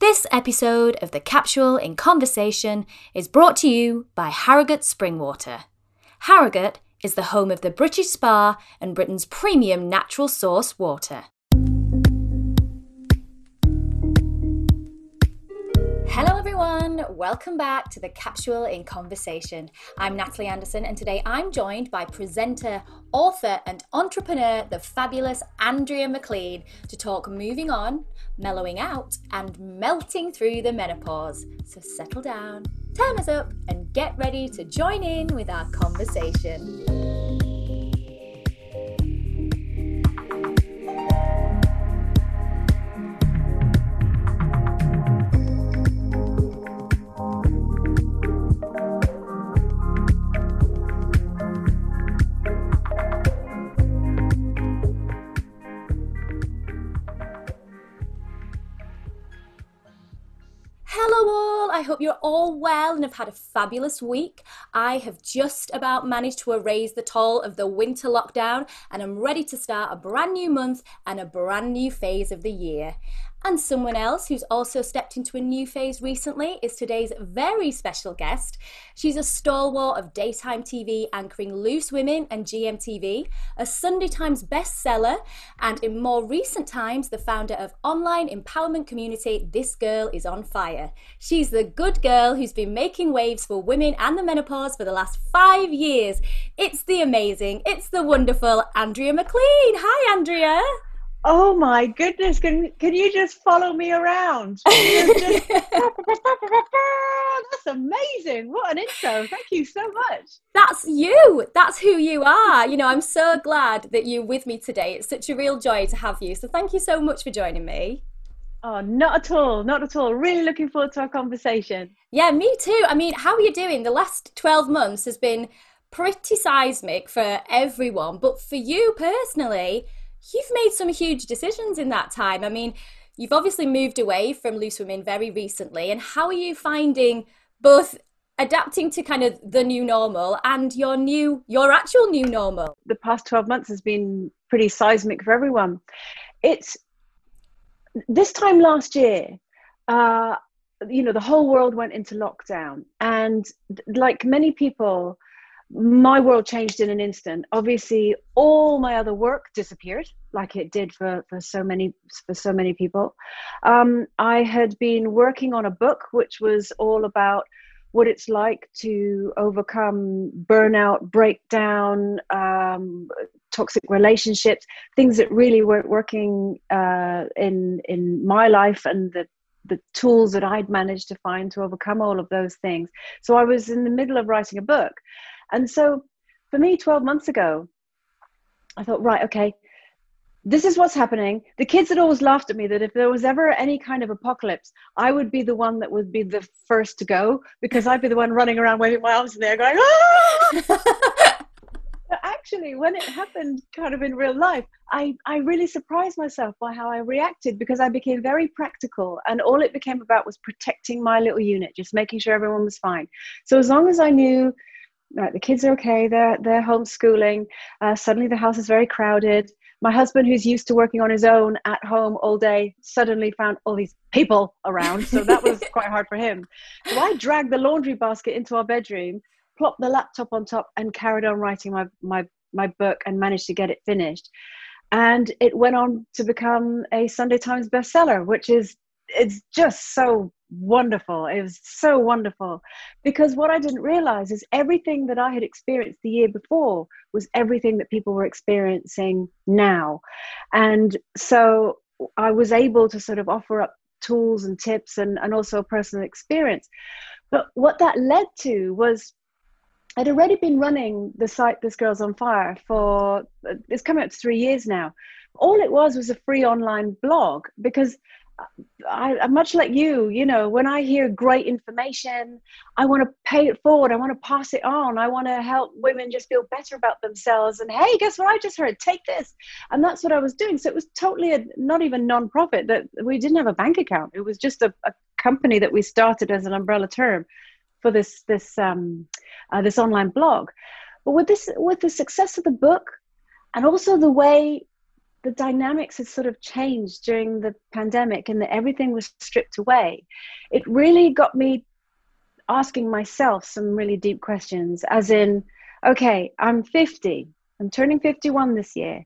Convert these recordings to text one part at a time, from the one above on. This episode of The Capsule in Conversation is brought to you by Harrogate Springwater. Harrogate is the home of the British Spa and Britain's premium natural source water. Hello everyone, welcome back to The Capsule in Conversation. I'm Natalie Anderson and today I'm joined by presenter, author and entrepreneur, the fabulous Andrea McLean to talk moving on, mellowing out and melting through the menopause. So settle down, turn us up and get ready to join in with our conversation. I hope you're all well and have had a fabulous week. I have just about managed to erase the toll of the winter lockdown and I'm ready to start a brand new month and a brand new phase of the year. And someone else who's also stepped into a new phase recently is today's very special guest. She's a stalwart of daytime TV anchoring Loose Women and GMTV, a Sunday Times bestseller, and in more recent times, the founder of online empowerment community This Girl Is On Fire. She's the good girl who's been making waves for women and the menopause for the last 5 years. It's the amazing, it's the wonderful Andrea McLean. Hi, Andrea. Oh my goodness, can you just follow me around? Just, that's amazing. What an intro. Thank you so much. That's you. That's who you are. You know, I'm so glad that you're with me today. It's such a real joy to have you. So thank you so much for joining me. Oh, not at all. Not at all. Really looking forward to our conversation. Yeah, me too. I mean, how are you doing? The last 12 months has been pretty seismic for everyone, but for you personally, you've made some huge decisions in that time. I mean, you've obviously moved away from Loose Women very recently. And how are you finding both adapting to kind of the new normal and your actual new normal? The past 12 months has been pretty seismic for everyone. It's this time last year, you know, the whole world went into lockdown. And like many people, my world changed in an instant. Obviously, all my other work disappeared, like it did for so many people. I had been working on a book, which was all about what it's like to overcome burnout, breakdown, toxic relationships, things that really weren't working in my life, and the tools that I'd managed to find to overcome all of those things. So I was in the middle of writing a book. And so for me, 12 months ago, I thought, right, okay, this is what's happening. The kids had always laughed at me that if there was ever any kind of apocalypse, I would be the one that would be the first to go, because I'd be the one running around waving my arms in the air going, ah! But actually, when it happened kind of in real life, I really surprised myself by how I reacted, because I became very practical and all it became about was protecting my little unit, just making sure everyone was fine. So as long as I knew, right, the kids are okay, they're homeschooling, suddenly the house is very crowded. My husband, who's used to working on his own at home all day, suddenly found all these people around, so that was quite hard for him. So I dragged the laundry basket into our bedroom, plopped the laptop on top and carried on writing my book and managed to get it finished. And it went on to become a Sunday Times bestseller, which is, it's just so wonderful. It was so wonderful, because what I didn't realize is everything that I had experienced the year before was everything that people were experiencing now. And so I was able to sort of offer up tools and tips and also personal experience. But what that led to was I'd already been running the site This Girl's on Fire for, it's coming up to 3 years now. All it was a free online blog, because I, much like you, you know, when I hear great information, I want to pay it forward. I want to pass it on. I want to help women just feel better about themselves. And hey, guess what I just heard? Take this. And that's what I was doing. So it was totally not even non-profit. That we didn't have a bank account. It was just a company that we started as an umbrella term for this online blog. But with the success of the book, and also the way the dynamics had sort of changed during the pandemic and that everything was stripped away. It really got me asking myself some really deep questions, as in, okay, I'm 50, I'm turning 51 this year.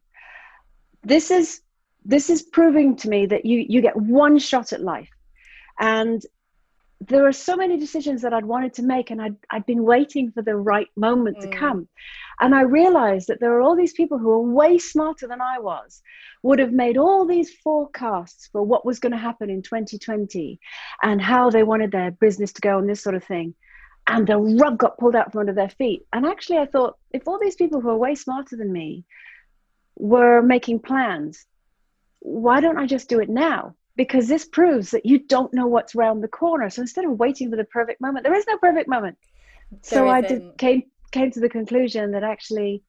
This is proving to me that you get one shot at life. And there are so many decisions that I'd wanted to make, and I'd been waiting for the right moment to come. And I realized that there are all these people who are way smarter than I was, would have made all these forecasts for what was going to happen in 2020 and how they wanted their business to go and this sort of thing. And the rug got pulled out from under their feet. And actually I thought, if all these people who are way smarter than me were making plans, why don't I just do it now? Because this proves that you don't know what's round the corner. So instead of waiting for the perfect moment, there is no perfect moment. So I came to the conclusion that actually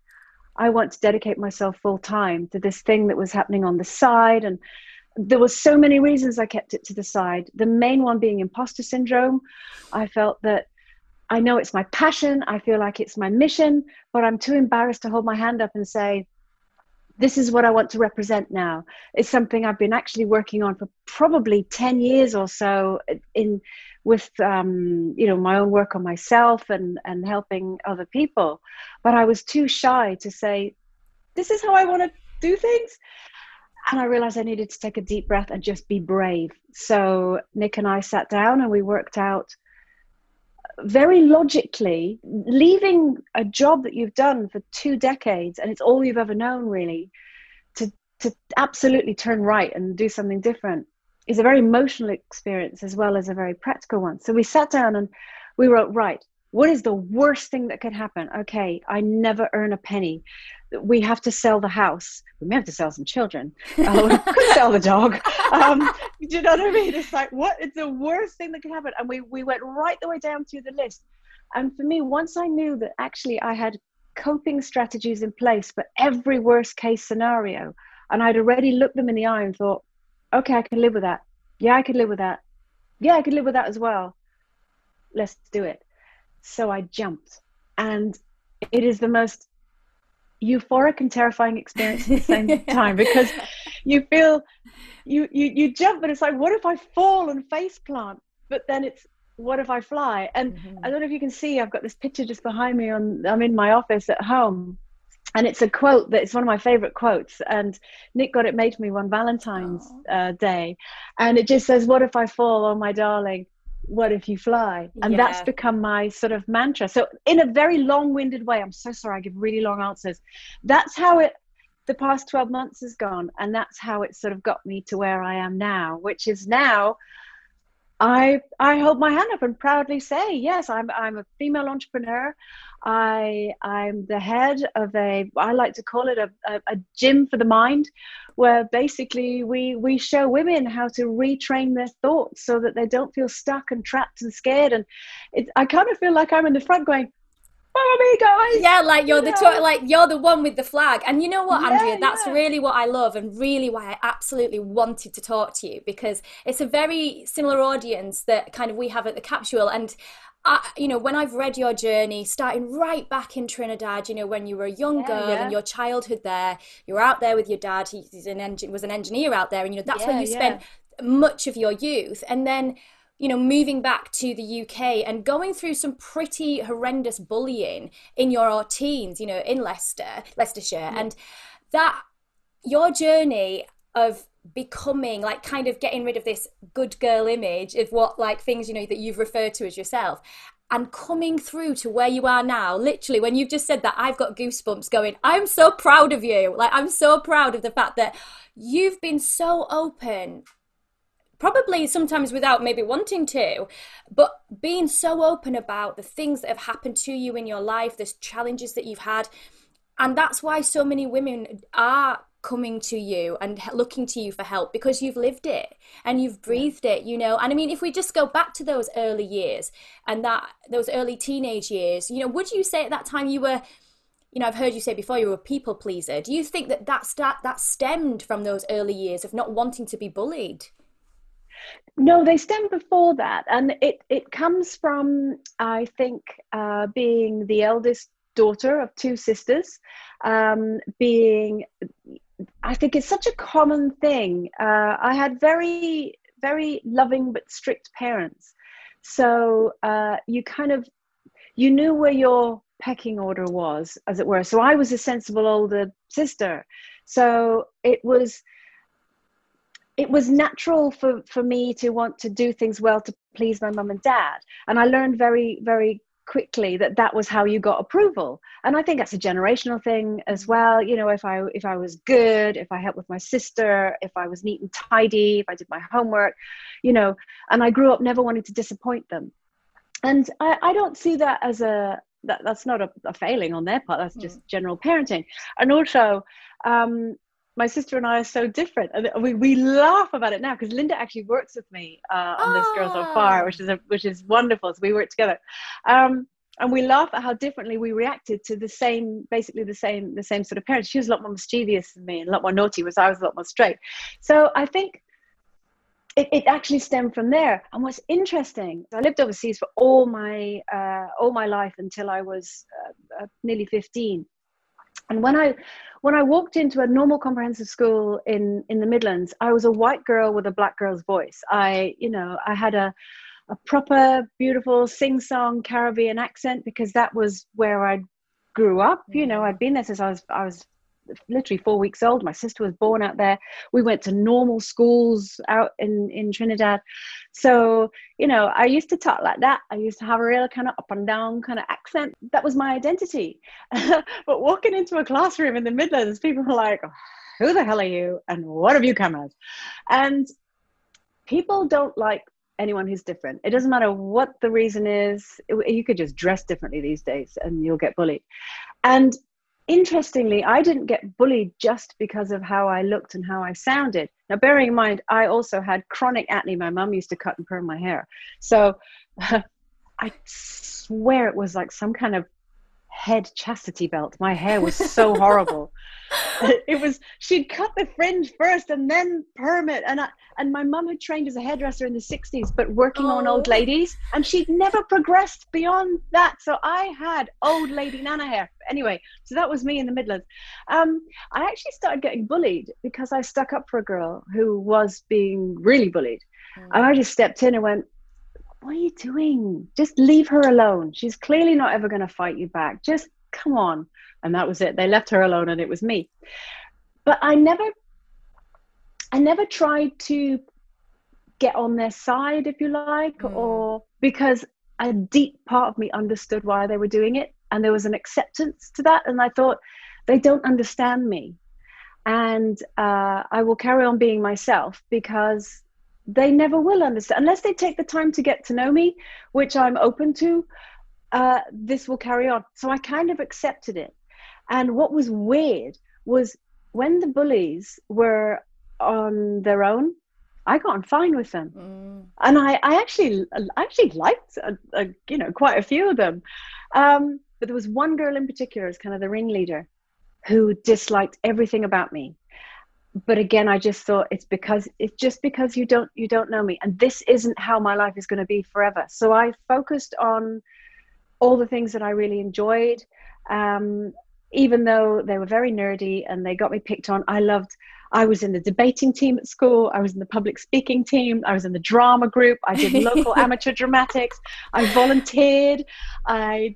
I want to dedicate myself full time to this thing that was happening on the side. And there were so many reasons I kept it to the side. The main one being imposter syndrome. I felt that I know it's my passion. I feel like it's my mission, but I'm too embarrassed to hold my hand up and say, this is what I want to represent now. It's something I've been actually working on for probably 10 years or so with my own work on myself and helping other people. But I was too shy to say, this is how I want to do things. And I realized I needed to take a deep breath and just be brave. So Nick and I sat down and we worked out very logically, leaving a job that you've done for 2 decades and it's all you've ever known really, to absolutely turn right and do something different is a very emotional experience as well as a very practical one. So we sat down and we wrote, right, what is the worst thing that could happen? Okay, I never earn a penny. We have to sell the house. We may have to sell some children. We could sell the dog. Do you know what I mean? It's like, what is the worst thing that could happen? And we went right the way down through the list. And for me, once I knew that actually I had coping strategies in place for every worst case scenario, and I'd already looked them in the eye and thought, okay, I can live with that. Yeah, I could live with that. Yeah, I could live with that as well. Let's do it. So I jumped, and it is the most euphoric and terrifying experience at the same time, because you feel you jump, but it's like, what if I fall and face plant? But then it's, what if I fly? And I don't know if you can see, I've got this picture just behind me. I'm in my office at home, and it's a quote that's one of my favorite quotes. And Nick got it made for me one Valentine's Day, and it just says, what if I fall? Oh, my darling. What if you fly? And that's become my sort of mantra. So in a very long-winded way, I'm so sorry, I give really long answers. That's how the past 12 months has gone. And that's how it sort of got me to where I am now, which is now I hold my hand up and proudly say, yes, I'm a female entrepreneur. I'm the head of I like to call it a gym for the mind, where basically we show women how to retrain their thoughts so that they don't feel stuck and trapped and scared. And I kind of feel like I'm in the front going, follow me, guys. Yeah, like you're the one with the flag. And you know what, Andrea, that's really what I love and really why I absolutely wanted to talk to you, because it's a very similar audience that kind of we have at The Capsule. And when I've read your journey, starting right back in Trinidad, when you were a young girl and your childhood there, you were out there with your dad, he was an engineer out there, and that's where you spent much of your youth. And then, moving back to the UK and going through some pretty horrendous bullying in your teens, in Leicestershire. And that, your journey of becoming, like, kind of getting rid of this good girl image of what, like, things, that you've referred to as yourself, and coming through to where you are now, literally, when you've just said that, I've got goosebumps going, I'm so proud of you. Like, I'm so proud of the fact that you've been so open, probably sometimes without maybe wanting to, but being so open about the things that have happened to you in your life, the challenges that you've had. And that's why so many women are coming to you and looking to you for help, because you've lived it and you've breathed it, And I mean, if we just go back to those early years and those early teenage years, would you say at that time you were, I've heard you say before, you were a people pleaser. Do you think that stemmed from those early years of not wanting to be bullied? No, they stem before that. And it comes from, I think, being the eldest daughter of 2 sisters, being I think it's such a common thing. I had very, very loving but strict parents. So you knew where your pecking order was, as it were. So I was a sensible older sister. So it was natural for me to want to do things well to please my mum and dad. And I learned very, very quickly that was how you got approval. And I think that's a generational thing as well. You know, if I was good, if I helped with my sister, if I was neat and tidy, if I did my homework, you know, and I grew up never wanting to disappoint them. And I don't see that as that's not a failing on their part. That's just general parenting. And also, my sister and I are so different. And we laugh about it now because Linda actually works with me on This Girl Is On Fire, which is wonderful. So we work together. And we laugh at how differently we reacted to the same sort of parents. She was a lot more mischievous than me and a lot more naughty, whereas I was a lot more straight. So I think it actually stemmed from there. And what's interesting, I lived overseas for all my life until I was nearly 15. And when I walked into a normal comprehensive school in the Midlands, I was a white girl with a black girl's voice. I had a proper, beautiful sing-song Caribbean accent because that was where I grew up. You know, I'd been there since I was literally 4 weeks old. My sister was born out there. We went to normal schools out in Trinidad. So, you know, I used to talk like that. I used to have a real kind of up and down kind of accent. That was my identity. But walking into a classroom in the Midlands, people were like, who the hell are you? And what have you come as? And people don't like anyone who's different. It doesn't matter what the reason is. You could just dress differently these days and you'll get bullied. And interestingly, I didn't get bullied just because of how I looked and how I sounded. Now, bearing in mind, I also had chronic acne. My mum used to cut and perm my hair. So I swear it was like some kind of head chastity belt. My hair was so horrible. It was, she'd cut the fringe first and then perm it. And my mum had trained as a hairdresser in the 60s, but working on old ladies. And she'd never progressed beyond that. So I had old lady nana hair. Anyway, so that was me in the Midlands. I actually started getting bullied because I stuck up for a girl who was being really bullied. And I just stepped in and went, what are you doing? Just leave her alone. She's clearly not ever going to fight you back. Just come on. And that was it. They left her alone and it was me. But I never tried to get on their side, if you like, or because a deep part of me understood why they were doing it. And there was an acceptance to that. And I thought, they don't understand me. And I will carry on being myself because they never will understand. Unless they take the time to get to know me, which I'm open to, this will carry on. So I kind of accepted it. And what was weird was when the bullies were on their own, I got on fine with them. And I actually liked, you know, quite a few of them. But there was one girl in particular, as kind of the ringleader, who disliked everything about me. But again, I just thought it's just because you don't know me, and this isn't how my life is going to be forever. So I focused on all the things that I really enjoyed, even though they were very nerdy and they got me picked on. I was in the debating team at school. I was in the public speaking team. I was in the drama group. I did local amateur dramatics. I volunteered. I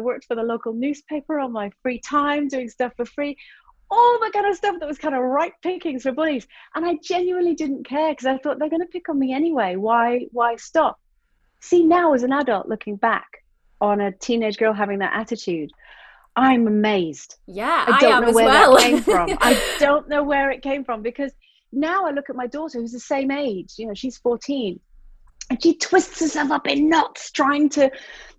worked for the local newspaper on my free time, doing stuff for free. All that kind of stuff that was kind of right pickings for bullies. And I genuinely didn't care because I thought they're going to pick on me anyway. Why stop? See, now as an adult looking back on a teenage girl having that attitude, I'm amazed. Yeah, I don't know where that came from. I don't know where it came from because now I look at my daughter who's the same age. You know, she's 14 and she twists herself up in knots trying to,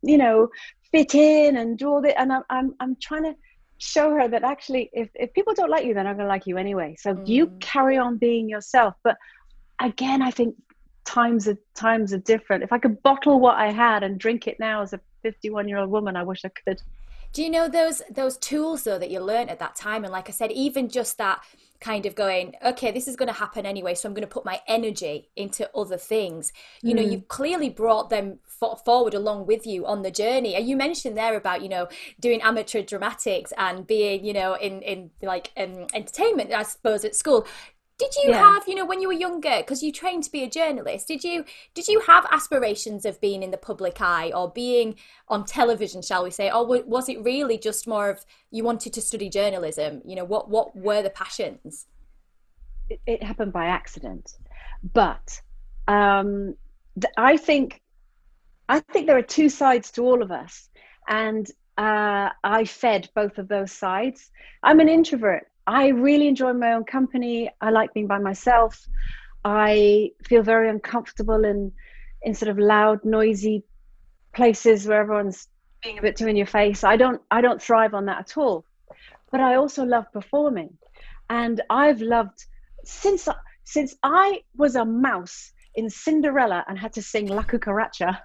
you know, fit in and do all that. And I'm trying to show her that actually if people don't like you, they're not gonna like you anyway, so you carry on being yourself. But again, I think times are different. If I could bottle what I had and drink it now as a 51-year-old woman, I wish I could. Do you know those tools though that you learned at that time? And like I said, even just that kind of going, okay, this is going to happen anyway, so I'm going to put my energy into other things. You know, you've clearly brought them forward along with you on the journey. And you mentioned there about, you know, doing amateur dramatics and being, you know, in entertainment, I suppose, at school. Did you have, you know, when you were younger, because you trained to be a journalist, did you have aspirations of being in the public eye or being on television, shall we say? Or was it really just more of you wanted to study journalism? You know, what were the passions? It happened by accident. But I think there are two sides to all of us. And I fed both of those sides. I'm an introvert. I really enjoy my own company. I like being by myself. I feel very uncomfortable in sort of loud, noisy places where everyone's being a bit too in your face. I don't thrive on that at all. But I also love performing. And I've loved, since I was a mouse in Cinderella and had to sing La Cucaracha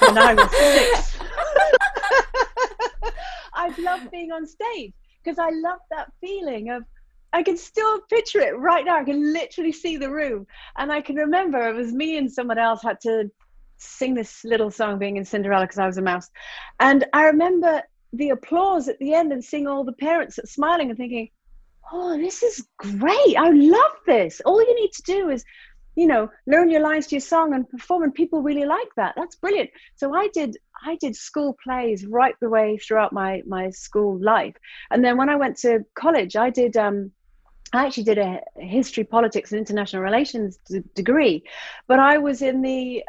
when I was 6, I've loved being on stage. Because I love that feeling of, I can still picture it right now. I can literally see the room. And I can remember it was me and someone else had to sing this little song being in Cinderella because I was a mouse. And I remember the applause at the end and seeing all the parents smiling and thinking, oh, this is great. I love this. All you need to do is, you know, learn your lines to your song and perform. And people really like that. That's brilliant. So I did school plays right the way throughout my school life. And then when I went to college, I actually did a history, politics and international relations degree, but I was in the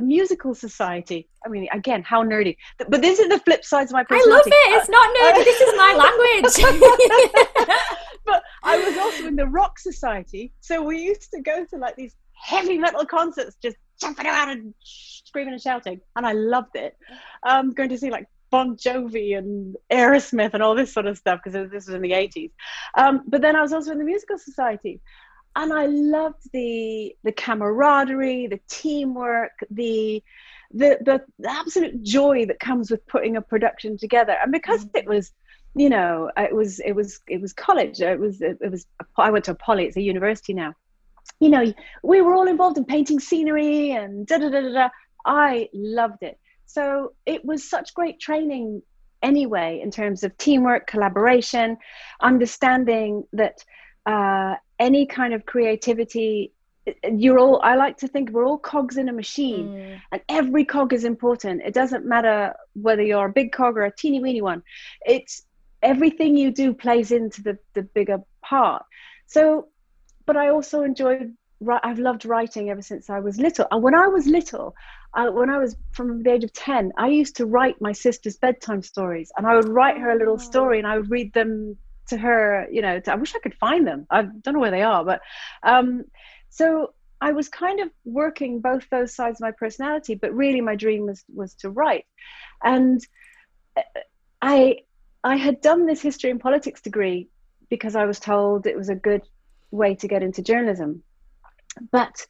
musical society. I mean, again, how nerdy, but this is the flip side of my personality. I love it. It's not nerdy. This is my language. But I was also in the rock society. So we used to go to like these heavy metal concerts, just jumping around and screaming and shouting, and I loved it. Going to see like Bon Jovi and Aerosmith and all this sort of stuff, because this was in the 80s. But then I was also in the musical society, and I loved the camaraderie, the teamwork, the absolute joy that comes with putting a production together. And because it was, you know, it was college. It was. I went to a poly. It's a university now. You know, we were all involved in painting scenery and da-da-da-da-da. I loved it. So it was such great training anyway, in terms of teamwork, collaboration, understanding that any kind of creativity, I like to think we're all cogs in a machine, and every cog is important. It doesn't matter whether you're a big cog or a teeny weeny one. It's everything you do plays into the bigger part. So, but I also enjoyed, I've loved writing ever since I was little. And when I was little, when I was from the age of 10, I used to write my sister's bedtime stories, and I would write her a little story and I would read them to her, you know, I wish I could find them. I don't know where they are, but so I was kind of working both those sides of my personality, but really my dream was to write. And I had done this history and politics degree because I was told it was a good way to get into journalism, but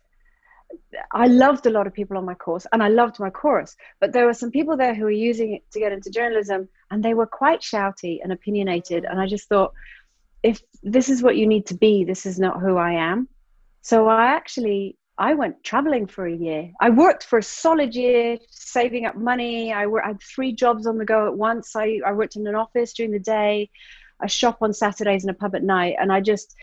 I loved a lot of people on my course, and I loved my course, but there were some people there who were using it to get into journalism, and they were quite shouty and opinionated, and I just thought, if this is what you need to be, this is not who I am. So I went traveling for a year. I worked for a solid year, saving up money. I had 3 jobs on the go at once. I worked in an office during the day, a shop on Saturdays and a pub at night, and I just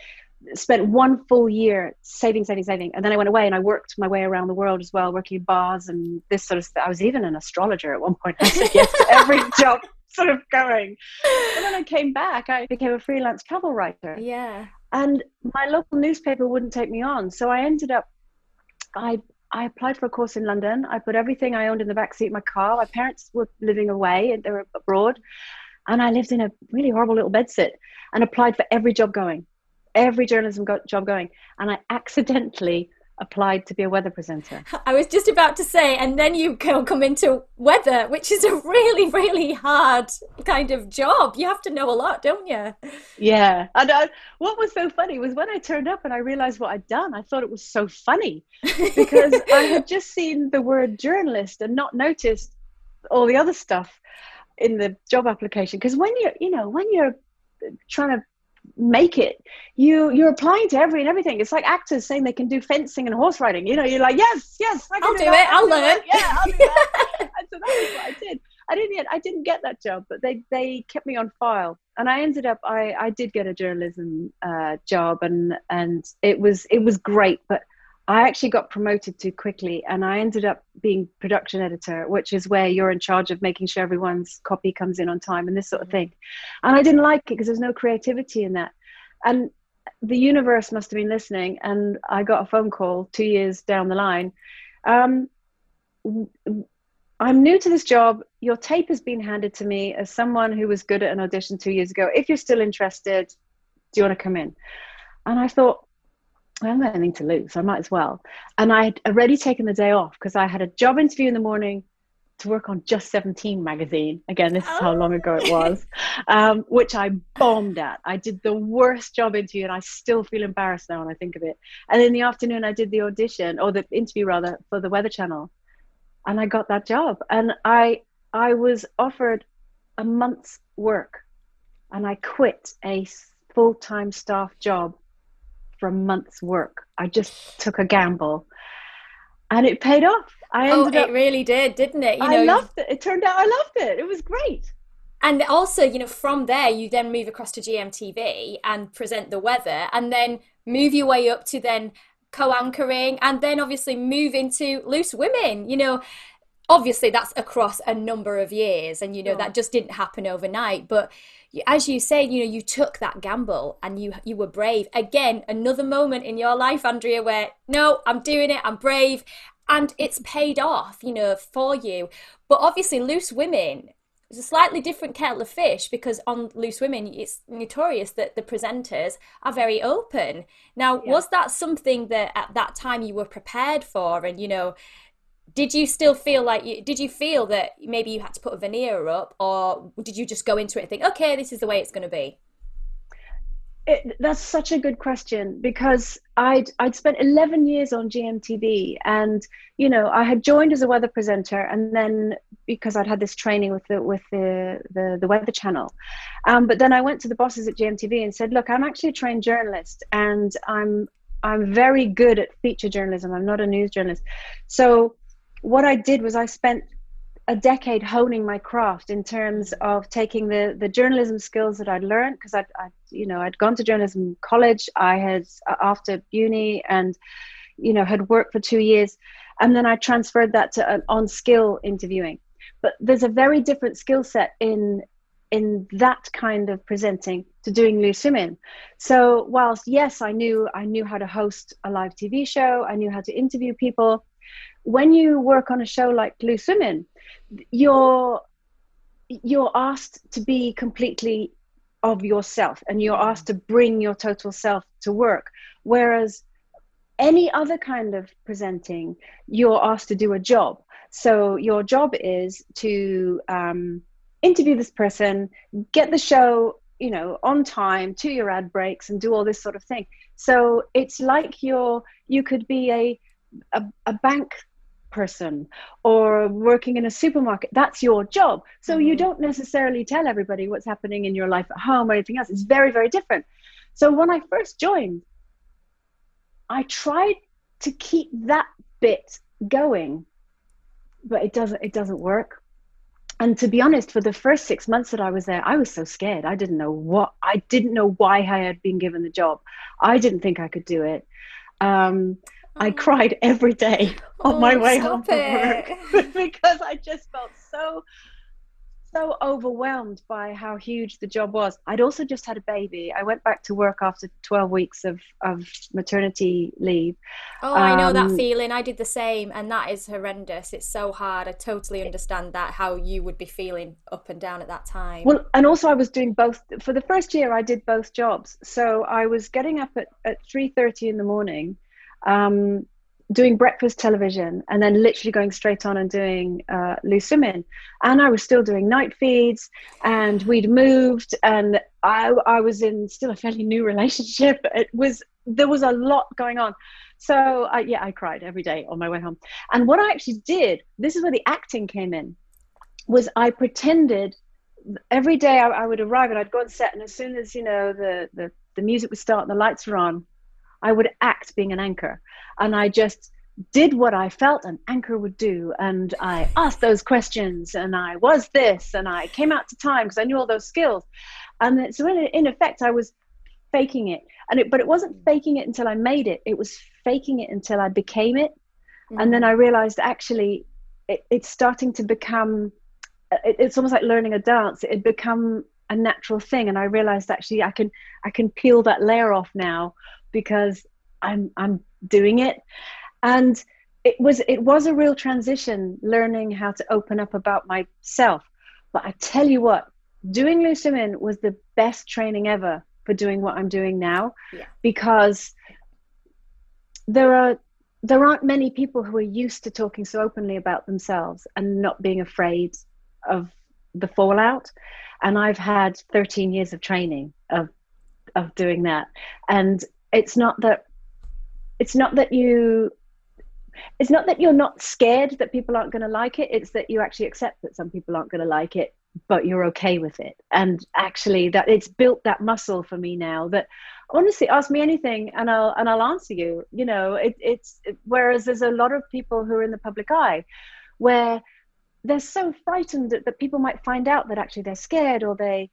spent one full year saving. And then I went away and I worked my way around the world as well, working in bars and this sort of stuff. I was even an astrologer at one point. I said yes to every job sort of going. And when I came back, I became a freelance travel writer. Yeah. And my local newspaper wouldn't take me on. So I ended up, I applied for a course in London. I put everything I owned in the backseat of my car. My parents were living away and they were abroad. And I lived in a really horrible little bedsit and applied for every job going. Every journalism job going, and I accidentally applied to be a weather presenter. I was just about to say, and then you come into weather, which is a really, really hard kind of job. You have to know a lot, don't you? Yeah. And what was so funny was when I turned up and I realized what I'd done, I thought it was so funny because I had just seen the word journalist and not noticed all the other stuff. in the job application, because when you're, you know, when you're trying to make it, you're applying to everything. It's like actors saying they can do fencing and horse riding. You know, you're like, yes, I can I'll do it. Yeah, I'll do that. And so that was what I did. I didn't get that job, but they kept me on file, and I ended up. I did get a journalism job, and it was great, but I actually got promoted too quickly, and I ended up being production editor, which is where you're in charge of making sure everyone's copy comes in on time and this sort of thing. And I didn't like it because there's no creativity in that. And the universe must have been listening. And I got a phone call 2 years down the line. I'm new to this job. Your tape has been handed to me as someone who was good at an audition 2 years ago. If you're still interested, do you want to come in? And I thought, I don't have anything to lose, so I might as well. And I had already taken the day off because I had a job interview in the morning to work on Just 17 magazine. Again, this is how long ago it was, which I bombed at. I did the worst job interview, and I still feel embarrassed now when I think of it. And in the afternoon, I did the audition, or the interview rather, for the Weather Channel. And I got that job. And I was offered a month's work, and I quit a full-time staff job for a month's work. I just took a gamble, and it paid off. It really did, didn't it? I loved it. It turned out I loved it. It was great. And also, you know, from there, you then move across to GMTV and present the weather, and then move your way up to then co-anchoring, and then obviously move into Loose Women. You know, obviously that's across a number of years, and, you know, that just didn't happen overnight. But as you say, you know, you took that gamble, and you were brave. Again, another moment in your life, Andrea, where, no, I'm doing it, I'm brave, and it's paid off, you know, for you. But obviously Loose Women is a slightly different kettle of fish, because on Loose Women, it's notorious that the presenters are very open. Now, was that something that at that time you were prepared for? And, you know, did you still feel like did you feel that maybe you had to put a veneer up, or did you just go into it and think, okay, this is the way it's going to be? That's such a good question, because I'd spent 11 years on GMTV, and, you know, I had joined as a weather presenter, and then because I'd had this training with the Weather Channel, but then I went to the bosses at GMTV and said, look, I'm actually a trained journalist, and I'm very good at feature journalism. I'm not a news journalist. So what I did was I spent a decade honing my craft in terms of taking the journalism skills that I'd learned, because I'd gone to journalism college. I had after uni, and, you know, had worked for 2 years, and then I transferred that to on-skill interviewing. But there's a very different skill set in that kind of presenting to doing Loose Women. So whilst, yes, I knew how to host a live TV show, I knew how to interview people. When you work on a show like Loose Women, you're asked to be completely of yourself, and you're asked to bring your total self to work. Whereas any other kind of presenting, you're asked to do a job. So your job is to interview this person, get the show, you know, on time to your ad breaks, and do all this sort of thing. So it's like you could be a bank person, or working in a supermarket. That's your job. So you don't necessarily tell everybody what's happening in your life at home or anything else. It's very, very different. So when I first joined, I tried to keep that bit going, but it doesn't work. And to be honest, for the first 6 months that I was there, I was so scared. I didn't know why I had been given the job. I didn't think I could do it. I cried every day on my way home from work because I just felt so overwhelmed by how huge the job was. I'd also just had a baby. I went back to work after 12 weeks of maternity leave. I know that feeling. I did the same, and that is horrendous. It's so hard. I totally understand that, how you would be feeling up and down at that time. Well, and also I was doing both. For the first year, I did both jobs. So I was getting up at 3:30 in the morning, doing breakfast television, and then literally going straight on and doing Loose Women. And I was still doing night feeds, and we'd moved, and I was in still a fairly new relationship. There was a lot going on. So I cried every day on my way home. And what I actually did, this is where the acting came in, was I pretended every day I would arrive and I'd go on set, and as soon as, you know, the music would start and the lights were on, I would act being an anchor. And I just did what I felt an anchor would do. And I asked those questions, and I was this, and I came out to time because I knew all those skills. And so in effect, I was faking it. But it wasn't faking it until I made it. It was faking it until I became it. Mm-hmm. And then I realized actually it's starting to become, it's almost like learning a dance. It had become a natural thing. And I realized actually I can peel that layer off now because I'm doing it. And it was a real transition, learning how to open up about myself. But I tell you what, doing Loose Women was the best training ever for doing what I'm doing now, yeah. Because there aren't many people who are used to talking so openly about themselves and not being afraid of the fallout. And I've had 13 years of training of doing that. And it's not that you're not scared that people aren't going to like it. It's that you actually accept that some people aren't going to like it, but you're okay with it. And actually that it's built that muscle for me now that honestly, ask me anything and I'll answer you, you know, whereas there's a lot of people who are in the public eye where they're so frightened that people might find out that actually they're scared, or they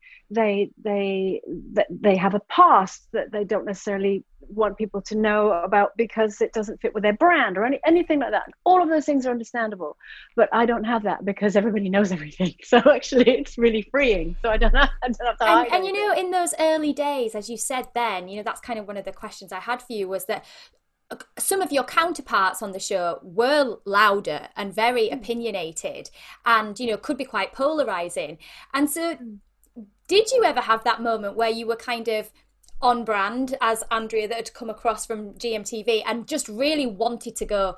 have a past that they don't necessarily want people to know about because it doesn't fit with their brand or anything like that. All of those things are understandable, but I don't have that because everybody knows everything. So actually it's really freeing. So I don't have to hide. And you know, in those early days, as you said then, you know, that's kind of one of the questions I had for you, was that some of your counterparts on the show were louder and very opinionated and, you know, could be quite polarizing. And so did you ever have that moment where you were kind of on brand as Andrea that had come across from GMTV and just really wanted to go,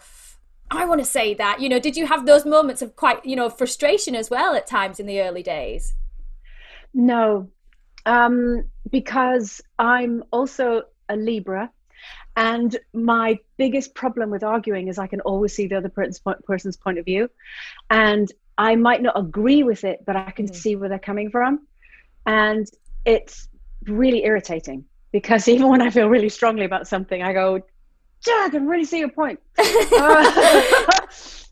I want to say that, you know? Did you have those moments of quite, you know, frustration as well at times in the early days? No, because I'm also a Libra. And my biggest problem with arguing is I can always see the other person's point of view. And I might not agree with it, but I can see where they're coming from. And it's really irritating because even when I feel really strongly about something, I go, yeah, I can really see your point.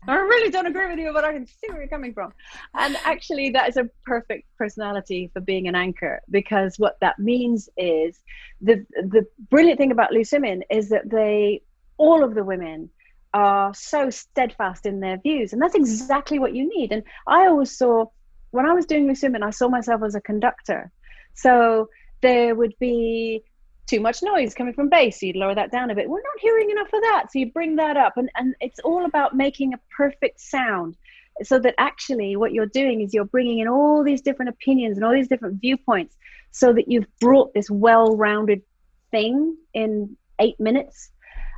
I really don't agree with you, but I can see where you're coming from. And actually that is a perfect personality for being an anchor, because what that means is the brilliant thing about Loose Women is that all of the women are so steadfast in their views. And that's exactly what you need. And I always saw, when I was doing Loose Women, I saw myself as a conductor. So there would be too much noise coming from bass, so you'd lower that down a bit. We're not hearing enough of that, so you bring that up. And it's all about making a perfect sound, so that actually what you're doing is you're bringing in all these different opinions and all these different viewpoints, so that you've brought this well-rounded thing in 8 minutes.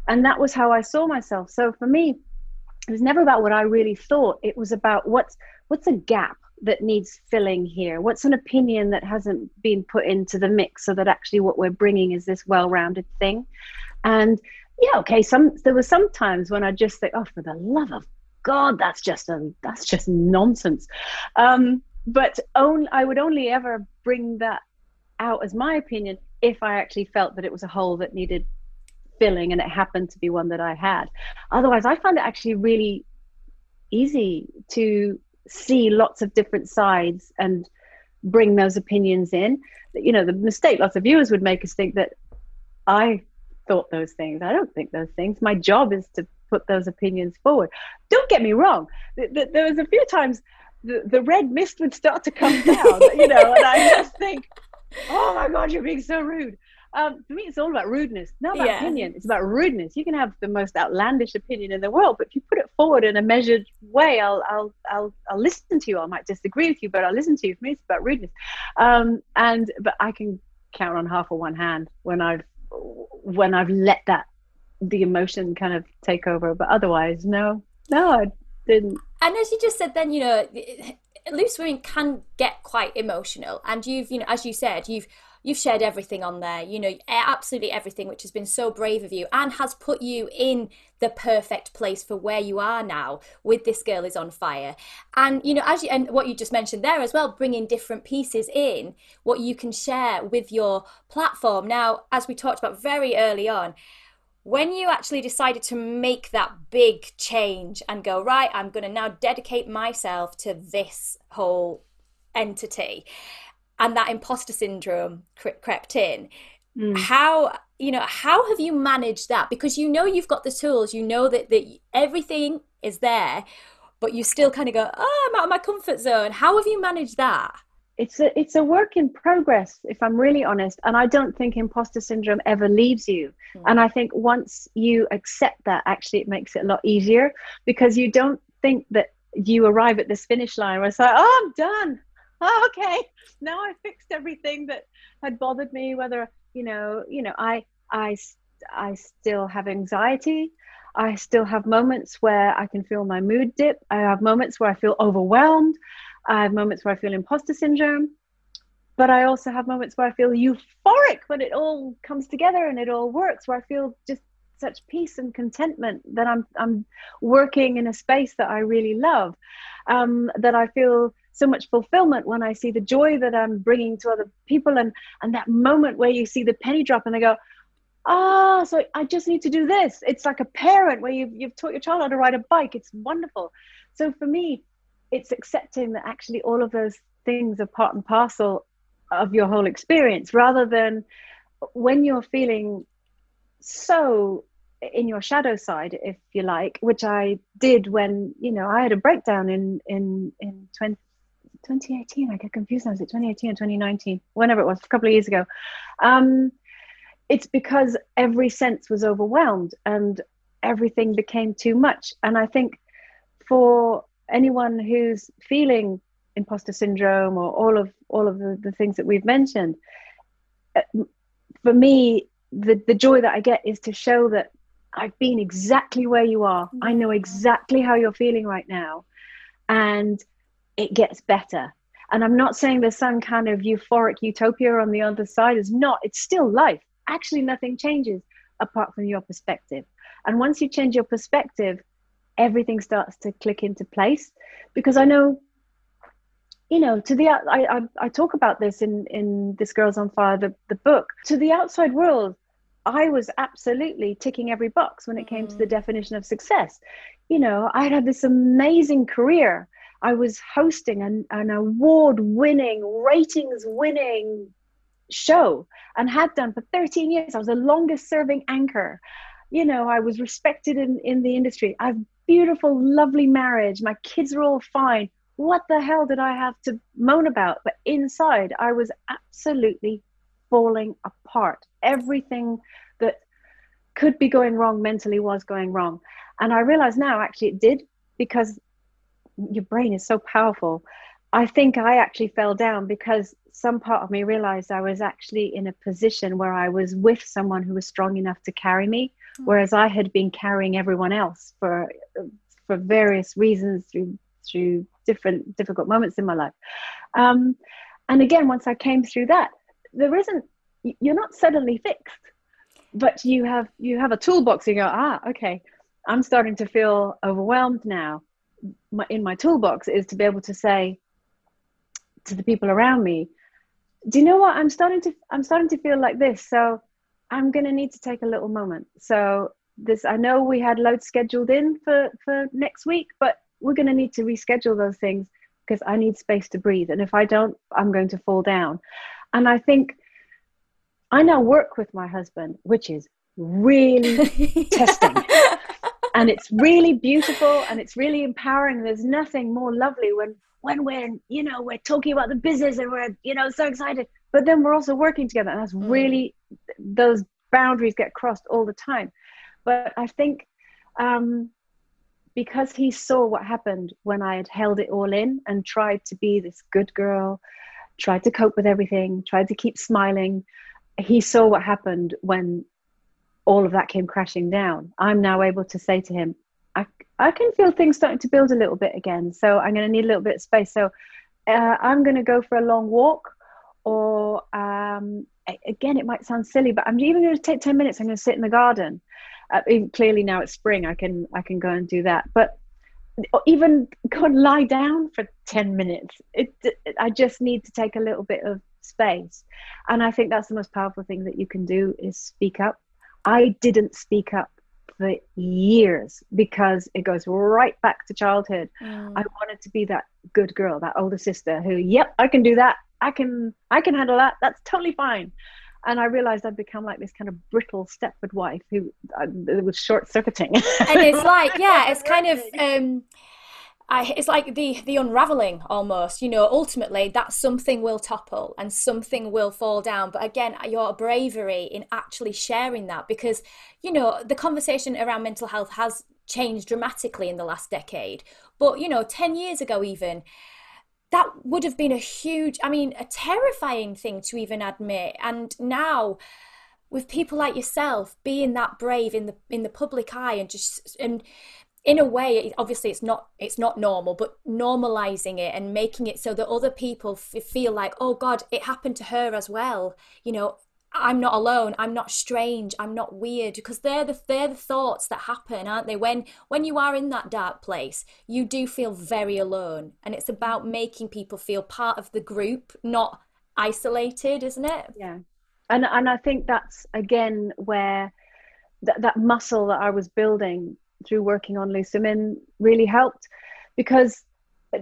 And that was how I saw myself. So for me, it was never about what I really thought. It was about what's a gap that needs filling here? What's an opinion that hasn't been put into the mix, so that actually what we're bringing is this well-rounded thing? And yeah, okay, there were some times when I just think, oh, for the love of God, that's just nonsense. But I would only ever bring that out as my opinion if I actually felt that it was a hole that needed filling, and it happened to be one that I had. Otherwise, I found it actually really easy to see lots of different sides and bring those opinions in. You know, the mistake lots of viewers would make is think that I thought those things. I don't think those things. My job is to put those opinions forward. Don't get me wrong. There was a few times the red mist would start to come down, you know, and I just think, oh my God, you're being so rude. For me, it's all about rudeness, not about opinion. It's about rudeness. You can have the most outlandish opinion in the world, but if you put it forward in a measured way, I'll listen to you. I might disagree with you, but I'll listen to you. For me, it's about rudeness. But I can count on half of one hand when I've let the emotion kind of take over. But otherwise, no, I didn't. And as you just said, then, you know, Loose Women can get quite emotional, and you've, you know, as you said, you've. You've shared everything on there, you know, absolutely everything, which has been so brave of you and has put you in the perfect place for where you are now with This Girl Is On Fire. And, you know, as you, and what you just mentioned there as well, bringing different pieces in, what you can share with your platform. Now, as we talked about very early on, when you actually decided to make that big change and go, right, I'm going to now dedicate myself to this whole entity, and that imposter syndrome crept in, how have you managed that? Because you know you've got the tools, you know that everything is there, but you still kind of go, oh, I'm out of my comfort zone. How have you managed that? It's a work in progress, if I'm really honest. And I don't think imposter syndrome ever leaves you. Mm. And I think once you accept that, actually, it makes it a lot easier, because you don't think that you arrive at this finish line where it's like, oh, I'm done. Oh, okay. Now I fixed everything that had bothered me, whether, I still have anxiety. I still have moments where I can feel my mood dip. I have moments where I feel overwhelmed. I have moments where I feel imposter syndrome, but I also have moments where I feel euphoric when it all comes together and it all works, where I feel just such peace and contentment that I'm working in a space that I really love, that I feel so much fulfillment when I see the joy that I'm bringing to other people, and that moment where you see the penny drop and they go, ah, oh, so I just need to do this. It's like a parent where you've taught your child how to ride a bike. It's wonderful. So for me, it's accepting that actually all of those things are part and parcel of your whole experience, rather than when you're feeling so in your shadow side, if you like, which I did when, I had a breakdown in 2018. I get confused now. Is it 2018 or 2019? Whenever it was, a couple of years ago. It's because every sense was overwhelmed and everything became too much. And I think for anyone who's feeling imposter syndrome or all of the things that we've mentioned, for me, the joy that I get is to show that I've been exactly where you are. I know exactly how you're feeling right now, and it gets better. And I'm not saying there's some kind of euphoric utopia on the other side. It's not. It's still life. Actually, nothing changes apart from your perspective. And once you change your perspective, everything starts to click into place. Because I know, I talk about this in This Girl's on Fire, the book. To the outside world, I was absolutely ticking every box when it came to the definition of success. I had this amazing career. I was hosting an award-winning, ratings-winning show, and had done for 13 years. I was the longest serving anchor. I was respected in the industry. I have beautiful, lovely marriage. My kids are all fine. What the hell did I have to moan about? But inside, I was absolutely falling apart. Everything that could be going wrong mentally was going wrong. And I realize now, actually, it did, because your brain is so powerful. I think I actually fell down because some part of me realized I was actually in a position where I was with someone who was strong enough to carry me, whereas I had been carrying everyone else for various reasons through different difficult moments in my life. And again, once I came through that, you're not suddenly fixed, but you have a toolbox. You go, okay, I'm starting to feel overwhelmed now. In my toolbox is to be able to say to the people around me, do you know what, I'm starting to feel like this, so I'm gonna need to take a little moment. So this, I know we had loads scheduled in for next week, but we're gonna need to reschedule those things because I need space to breathe, and if I don't, I'm going to fall down. And I think I now work with my husband, which is really testing, and it's really beautiful, and it's really empowering. There's nothing more lovely when we're, we're talking about the business and we're, so excited, but then we're also working together. And that's really, those boundaries get crossed all the time. But I think because he saw what happened when I had held it all in and tried to be this good girl, tried to cope with everything, tried to keep smiling. He saw what happened when all of that came crashing down. I'm now able to say to him, I can feel things starting to build a little bit again. So I'm going to need a little bit of space. So I'm going to go for a long walk, or again, it might sound silly, but I'm even going to take 10 minutes. I'm going to sit in the garden. Clearly now it's spring. I can go and do that. But even go and lie down for 10 minutes. I just need to take a little bit of space. And I think that's the most powerful thing that you can do is speak up. I didn't speak up for years because it goes right back to childhood. I wanted to be that good girl, that older sister who, yep, I can do that. I can handle that. That's totally fine. And I realized I'd become like this kind of brittle Stepford wife who was short-circuiting. And it's like, yeah, it's kind of, it's like the unraveling almost, you know, ultimately that something will topple and something will fall down. But again, your bravery in actually sharing that, because, you know, the conversation around mental health has changed dramatically in the last decade. But, you know, 10 years ago even, that would have been a huge, I mean, a terrifying thing to even admit. And now with people like yourself being that brave in the public eye and just, and in a way, obviously it's not normal, but normalizing it and making it so that other people feel like, oh God, it happened to her as well. You know, I'm not alone. I'm not strange. I'm not weird, because they're the thoughts that happen, aren't they? When you are in that dark place, you do feel very alone, and it's about making people feel part of the group, not isolated, isn't it? Yeah, and I think that's again where that muscle that I was building through working on Loose Women really helped, because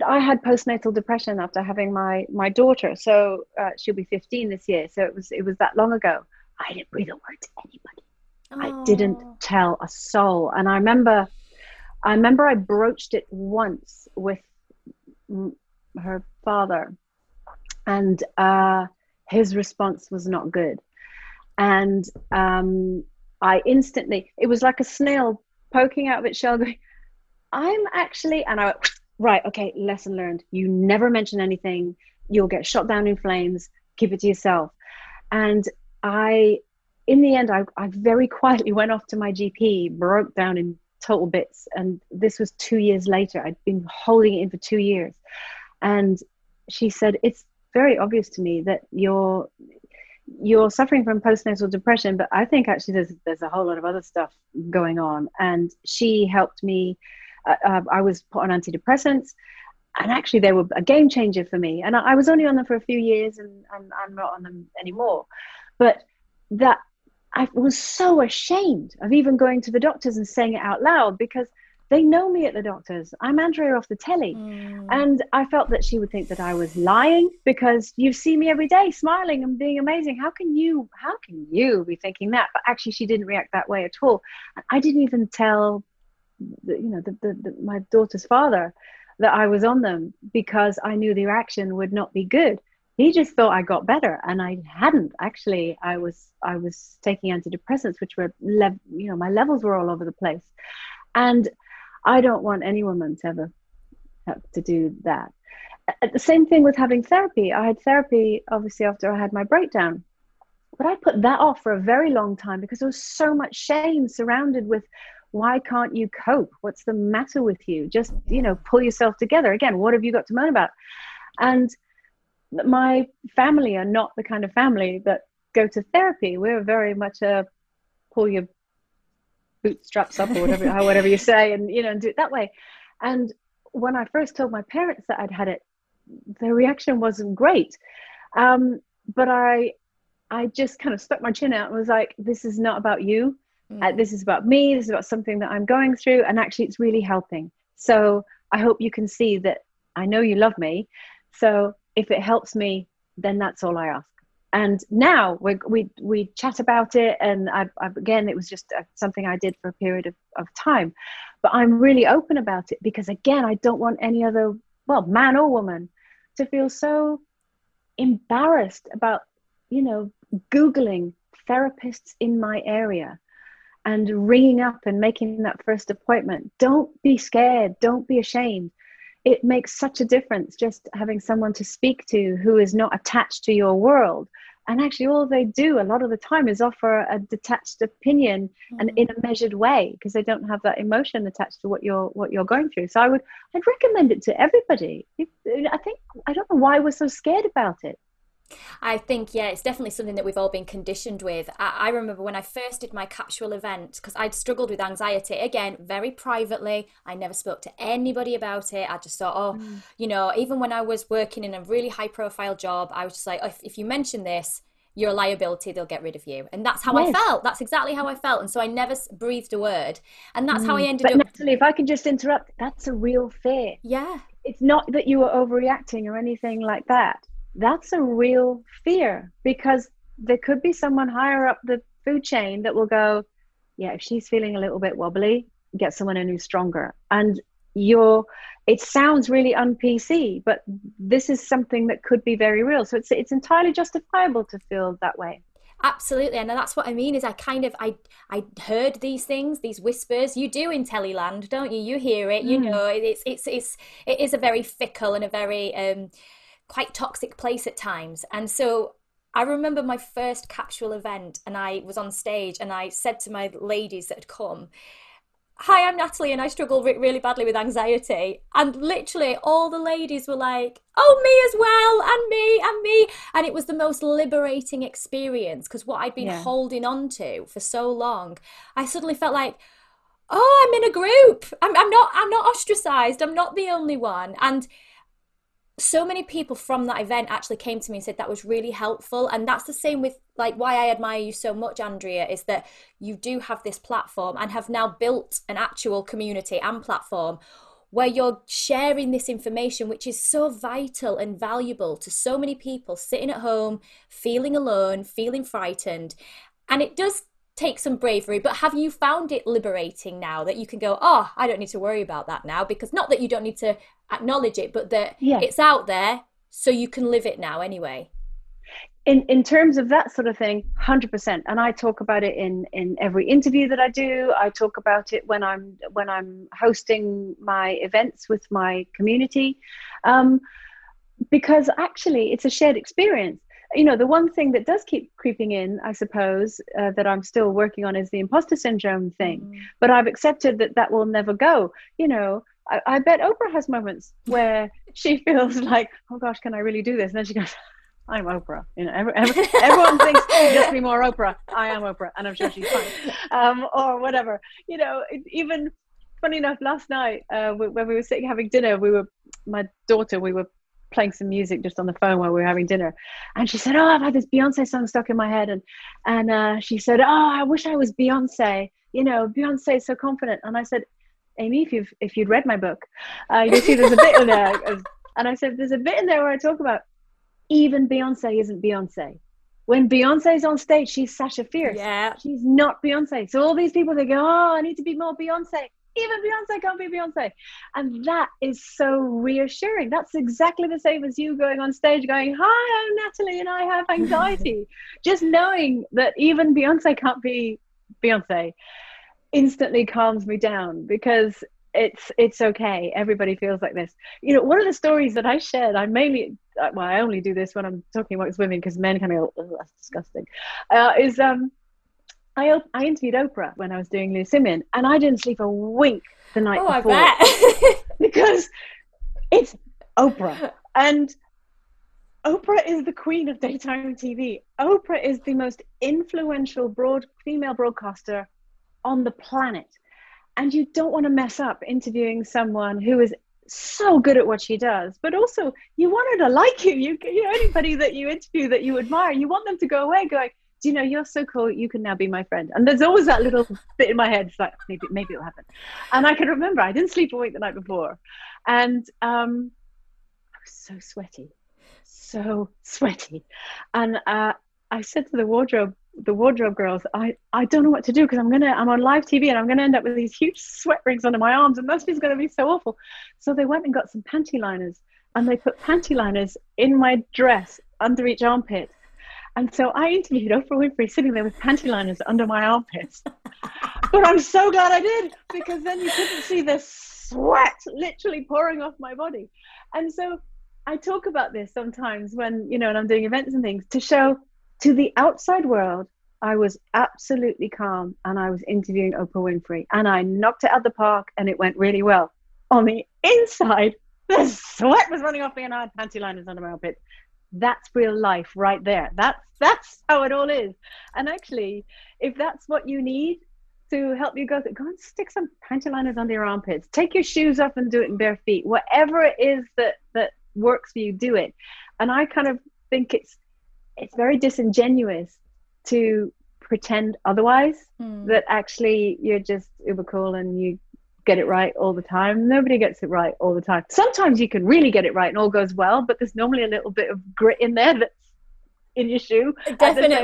I had postnatal depression after having my daughter. So she'll be 15 this year. So it was that long ago. I didn't breathe a word to anybody. Aww. I didn't tell a soul. And I remember I broached it once with her father, and his response was not good. And I instantly, it was like a snail poking out of its shell going, I'm actually, and I went, right, okay, lesson learned. You never mention anything. You'll get shot down in flames. Keep it to yourself. And in the end, I very quietly went off to my GP, broke down in total bits. And this was 2 years later. I'd been holding it in for 2 years. And she said, it's very obvious to me that you're suffering from postnatal depression, but I think actually there's a whole lot of other stuff going on. And she helped me. I was put on antidepressants, and actually they were a game changer for me. And I was only on them for a few years, and I'm not on them anymore. But that, I was so ashamed of even going to the doctors and saying it out loud, because they know me at the doctors. I'm Andrea off the telly. And I felt that she would think that I was lying, because you see me every day smiling and being amazing. How can you be thinking that? But actually she didn't react that way at all. I didn't even tell my daughter's father that I was on them, because I knew the reaction would not be good. He just thought I got better, and I hadn't actually. I was taking antidepressants, which were my levels were all over the place, and I don't want any woman to ever have to do that. The same thing with having therapy. I had therapy obviously after I had my breakdown, but I put that off for a very long time because there was so much shame surrounded with, why can't you cope? What's the matter with you? Just, you know, pull yourself together. Again, what have you got to moan about? And my family are not the kind of family that go to therapy. We're very much a pull your bootstraps up or whatever, whatever you say, and, you know, and do it that way. And when I first told my parents that I'd had it, their reaction wasn't great. But I just kind of stuck my chin out and was like, this is not about you. This is about me. This is about something that I'm going through, and actually it's really helping. So I hope you can see that I know you love me. So if it helps me, then that's all I ask. And now we chat about it, and I've again, it was just something I did for a period of time, but I'm really open about it, because again, I don't want any other, well, man or woman, to feel so embarrassed about, you know, Googling therapists in my area and ringing up and making that first appointment. Don't be scared. Don't be ashamed. It makes such a difference just having someone to speak to who is not attached to your world. And actually all they do a lot of the time is offer a detached opinion, and in a measured way, because they don't have that emotion attached to what you're going through. So I'd recommend it to everybody. I don't know why we're so scared about it. I think, yeah, it's definitely something that we've all been conditioned with. I remember when I first did my capsule event, because I'd struggled with anxiety, again, very privately. I never spoke to anybody about it. I just thought, oh, you know, even when I was working in a really high profile job, I was just like, oh, if you mention this, you're a liability, they'll get rid of you. And that's how I felt. That's exactly how I felt. And so I never breathed a word. And that's how I ended up. But Natalie, if I can just interrupt, that's a real fear. Yeah. It's not that you were overreacting or anything like that. That's a real fear, because there could be someone higher up the food chain that will go, yeah, if she's feeling a little bit wobbly, get someone in who's stronger. And it sounds really un-PC, but this is something that could be very real. So it's entirely justifiable to feel that way. Absolutely. And that's what I mean is I heard these things, these whispers. You do in Tellyland, don't you? You hear it, you know, it is a very fickle and a very quite toxic place at times. And so I remember my first capsule event, and I was on stage and I said to my ladies that had come, hi, I'm Natalie and I struggle really badly with anxiety. And literally all the ladies were like, oh, me as well, and me. And it was the most liberating experience, because what I'd been holding on to for so long, I suddenly felt like, oh, I'm in a group. I'm not ostracized. I'm not the only one. And so many people from that event actually came to me and said that was really helpful. And that's the same with, like, why I admire you so much, Andrea, is that you do have this platform and have now built an actual community and platform where you're sharing this information, which is so vital and valuable to so many people sitting at home, feeling alone, feeling frightened. And it does take some bravery, but have you found it liberating now that you can go, oh, I don't need to worry about that now? Because not that you don't need to acknowledge it, but that it's out there so you can live it now anyway. In terms of that sort of thing, 100%. And I talk about it in every interview that I do. I talk about it when I'm hosting my events with my community, because actually it's a shared experience. You know, the one thing that does keep creeping in, I suppose, that I'm still working on is the imposter syndrome thing. But I've accepted that will never go. You know, I bet Oprah has moments where she feels like, oh, gosh, can I really do this? And then she goes, I'm Oprah. You know, everyone thinks, just be more Oprah. I am Oprah. And I'm sure she's fine. Or whatever. You know, even funny enough, last night when we were sitting having dinner, my daughter, we were playing some music just on the phone while we were having dinner, and she said, oh, I've had this Beyonce song stuck in my head, and she said, oh, I wish I was Beyonce, you know, Beyonce is so confident. And I said, Amy, if you'd read my book, you'll see there's a bit in there, and I said, there's a bit in there where I talk about even Beyonce isn't Beyonce. When Beyonce's on stage, she's Sasha Fierce. She's not Beyonce. So all these people, they go, oh, I need to be more Beyonce. Even Beyonce can't be Beyonce. And that is so reassuring. That's exactly the same as you going on stage going, hi, I'm Natalie and I have anxiety. Just knowing that even Beyonce can't be Beyonce instantly calms me down, because it's okay. Everybody feels like this. You know, one of the stories that I shared, I only do this when I'm talking about women, because men kind of go, oh, that's disgusting, I interviewed Oprah when I was doing Loose Women, and I didn't sleep a wink the night before. I bet. Because it's Oprah, and Oprah is the queen of daytime TV. Oprah is the most influential female broadcaster on the planet, and you don't want to mess up interviewing someone who is so good at what she does, but also you want her to like you know, anybody that you interview that you admire, you want them to go away going, you know, you're so cool, you can now be my friend. And there's always that little bit in my head, it's like, maybe it'll happen. And I can remember, I didn't sleep a wink the night before. And I was so sweaty. And I said to the wardrobe girls, I don't know what to do, because I'm on live TV and I'm going to end up with these huge sweat rings under my arms, and that's just going to be so awful. So they went and got some panty liners, and they put panty liners in my dress under each armpit. And so I interviewed Oprah Winfrey sitting there with panty liners under my armpits. But I'm so glad I did, because then you couldn't see the sweat literally pouring off my body. And so I talk about this sometimes when, you know, and I'm doing events and things, to show to the outside world, I was absolutely calm and I was interviewing Oprah Winfrey and I knocked it out of the park and it went really well. On the inside, the sweat was running off me and I had panty liners under my armpits. that's real life right there. That's how it all is. And actually, if that's what you need to help you go and stick some pantaliners under your armpits, take your shoes off and do it in bare feet, whatever it is that works for you, do it. And I kind of think it's very disingenuous to pretend otherwise, that actually you're just uber cool and you get it right all the time. Nobody gets it right all the time. Sometimes you can really get it right and all goes well, but there's normally a little bit of grit in there that's in your shoe. Definitely. You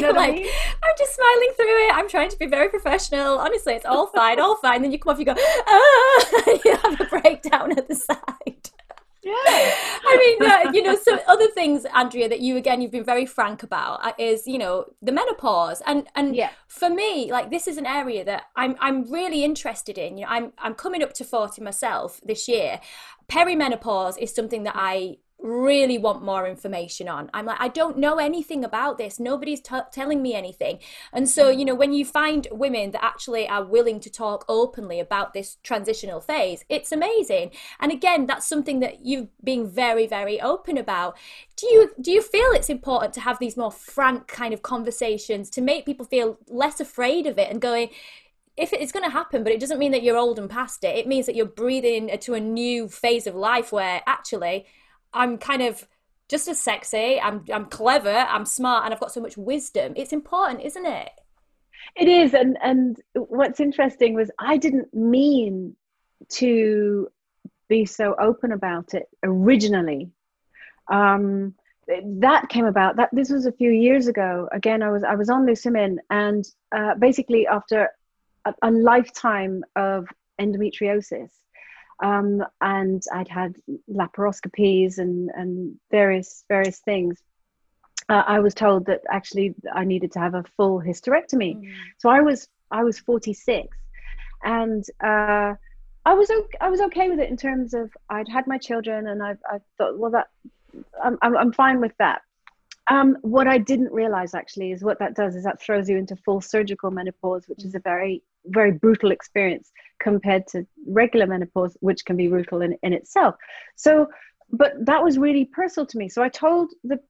know, like, I mean? I'm just smiling through it. I'm trying to be very professional. Honestly, it's all fine, all fine. Then you come off, you go, ah! You have a breakdown at the side. Yeah. I mean, you know, some other things, Andrea, that you've been very frank about is, you know, the menopause. And yeah. For me, like, this is an area that I'm really interested in. You know, I'm coming up to 40 myself this year. Perimenopause is something that I really want more information on. I'm like, I don't know anything about this. Nobody's telling me anything. And so, you know, when you find women that actually are willing to talk openly about this transitional phase, it's amazing. And again, that's something that you've been very, very open about. Do you feel it's important to have these more frank kind of conversations to make people feel less afraid of it and going, if it's going to happen, but it doesn't mean that you're old and past it. It means that you're breathing into a new phase of life where actually I'm kind of just as sexy, I'm clever, I'm smart, and I've got so much wisdom. It's important, isn't it? It is. And what's interesting was I didn't mean to be so open about it originally. That came about, this was a few years ago. Again, I was on Loose Women, and basically after a lifetime of endometriosis, and I'd had laparoscopies and various things, I was told that actually I needed to have a full hysterectomy. So I was 46, and I was okay with it in terms of I'd had my children, and I thought, well, that I'm fine with that. What I didn't realize actually is what that does is that throws you into full surgical menopause, which is a very, very brutal experience compared to regular menopause, which can be brutal in itself. So, but that was really personal to me. So I told the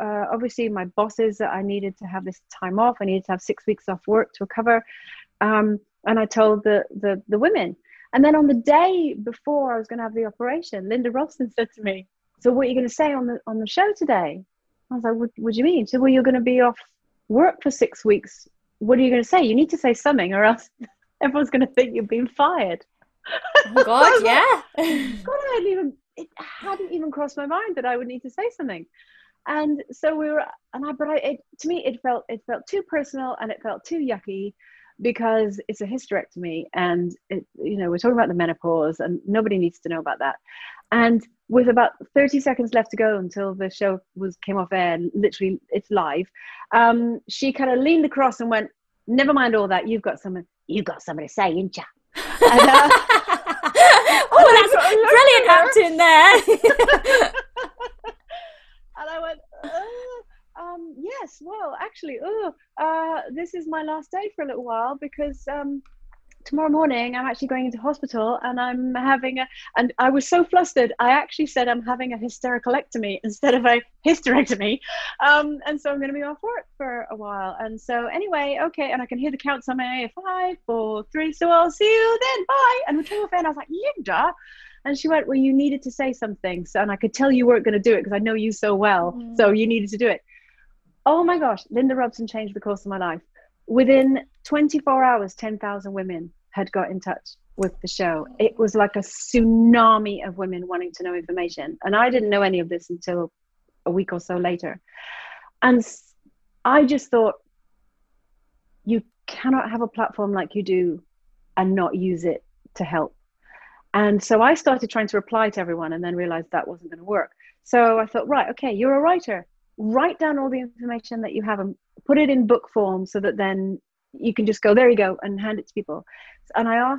obviously my bosses that I needed to have this time off. I needed to have 6 weeks off work to recover. And I told the women. And then on the day before I was going to have the operation, Linda Robson said to me, "So what are you going to say on the show today?" I was like, what do you mean? She said, "Well, you're going to be off work for 6 weeks. What are you going to say? You need to say something or else everyone's going to think you've been fired." Oh, God, yeah. Like, God, it hadn't even crossed my mind that I would need to say something. And so to me, it felt too personal and it felt too yucky because it's a hysterectomy and, you know, we're talking about the menopause and nobody needs to know about that. And with about 30 seconds left to go until the show came off air, and literally it's live, she kind of leaned across and went, "Never mind all that, you've got something to say, ain't ya?" Oh, that's brilliant acting there. And I went, "Yes, well, actually, this is my last day for a little while because tomorrow morning I'm actually going into hospital and I'm having and I was so flustered, I actually said I'm having a hystericalectomy instead of a hysterectomy. And so I'm going to be off work for a while. And so anyway, okay. And I can hear the counts on my 5, 4, 3. So I'll see you then. Bye." And we came off and I was like, "Linda." And she went, "Well, you needed to say something. So, and I could tell you weren't going to do it because I know you so well. So you needed to do it." Oh my gosh. Linda Robson changed the course of my life. Within 24 hours, 10,000 women had got in touch with the show. It was like a tsunami of women wanting to know information. And I didn't know any of this until a week or so later. And I just thought, you cannot have a platform like you do and not use it to help. And so I started trying to reply to everyone and then realized that wasn't going to work. So I thought, right, okay, you're a writer. Write down all the information that you have and put it in book form so that then you can just go, "There you go," and hand it to people. And I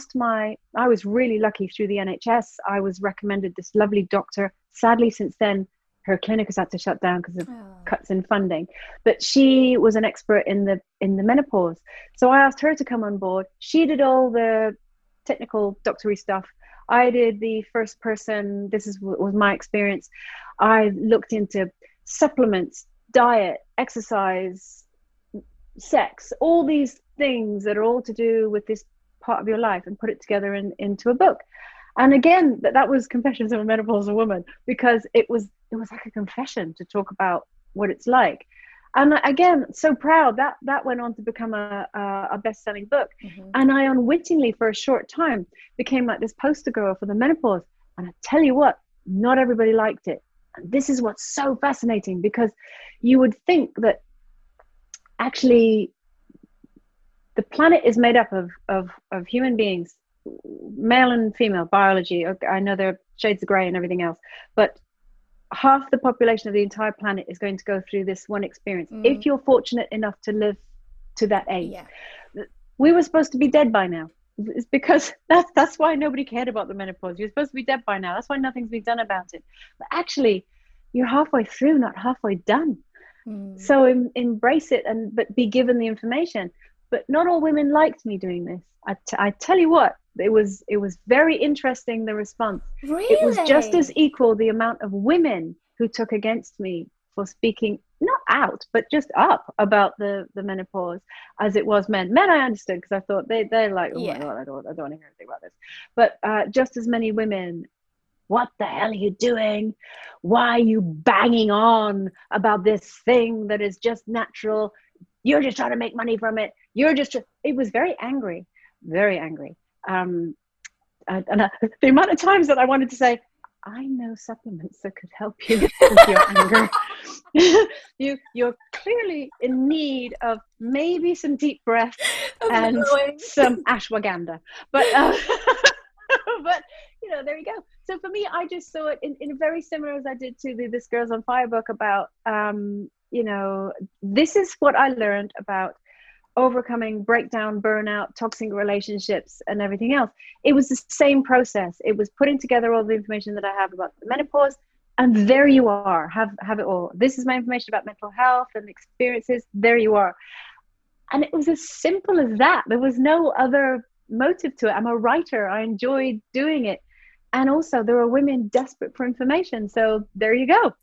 was really lucky through the NHS. I was recommended this lovely doctor. Sadly, since then, her clinic has had to shut down because of cuts in funding. But she was an expert in the menopause. So I asked her to come on board. She did all the technical doctory stuff. I did the first person, this was my experience. I looked into supplements, diet, exercise, sex, all these things that are all to do with this part of your life, and put it together into a book. And again, that was Confessions of a Menopausal Woman, because it was like a confession to talk about what it's like. And again, so proud that went on to become a best-selling book. Mm-hmm. And I unwittingly, for a short time, became like this poster girl for the menopause. And I tell you what, not everybody liked it. And this is what's so fascinating, because you would think that actually the planet is made up of human beings, male and female, biology. Okay, I know there are shades of gray and everything else, but half the population of the entire planet is going to go through this one experience, if you're fortunate enough to live to that age. Yeah. We were supposed to be dead by now. It's because that's why nobody cared about the menopause. You're supposed to be dead by now. That's why nothing's been done about it. But actually, you're halfway through, not halfway done. Mm. So embrace it, but be given the information. But not all women liked me doing this. I tell you what, it was very interesting, the response. Really? It was just as equal the amount of women who took against me for speaking, not out, but just up about the menopause, as it was men. Men I understood, because I thought they're like, oh yeah, my God, I don't want to hear anything about this. But just as many women, what the hell are you doing? Why are you banging on about this thing that is just natural? You're just trying to make money from it. It was very angry, very angry. And the amount of times that I wanted to say, I know supplements that could help you with your anger. You're clearly in need of maybe some deep breath and some ashwagandha. But, but you know, there you go. So for me, I just saw it in very similar as I did to the This Girl's on Fire book about, you know, this is what I learned about overcoming breakdown, burnout, toxic relationships, and everything else. It was the same process. It was putting together all the information that I have about the menopause, and there you are. Have it all. This is my information about mental health and experiences. There you are. And it was as simple as that. There was no other motive to it. I'm a writer. I enjoyed doing it. And also, there are women desperate for information. So there you go.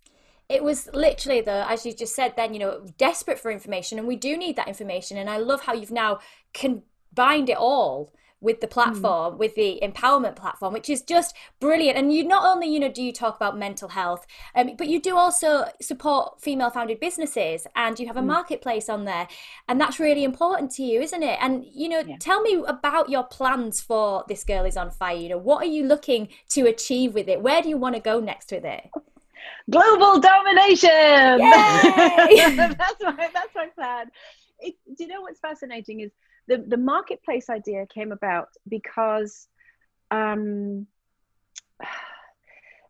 It was literally, though, as you just said then, you know, desperate for information, and we do need that information. And I love how you've now combined it all with the platform, with the empowerment platform, which is just brilliant. And you not only, you know, do you talk about mental health, but you do also support female-founded businesses, and you have a marketplace on there, and that's really important to you, isn't it? And, you know, tell me about your plans for This Girl Is On Fire. You know, what are you looking to achieve with it? Where do you want to go next with it? Global domination. That's my plan. Do you know what's fascinating is the marketplace idea came about because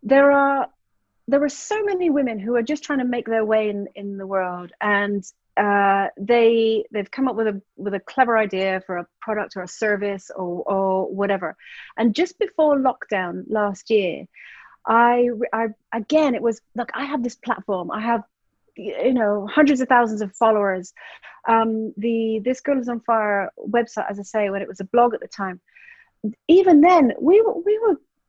there are so many women who are just trying to make their way in the world, and they've come up with a clever idea for a product or a service or whatever. And just before lockdown last year, I again, it was, look, I have this platform. I have, you know, hundreds of thousands of followers. The This Girl Is On Fire website, as I say, when it was a blog at the time, even then we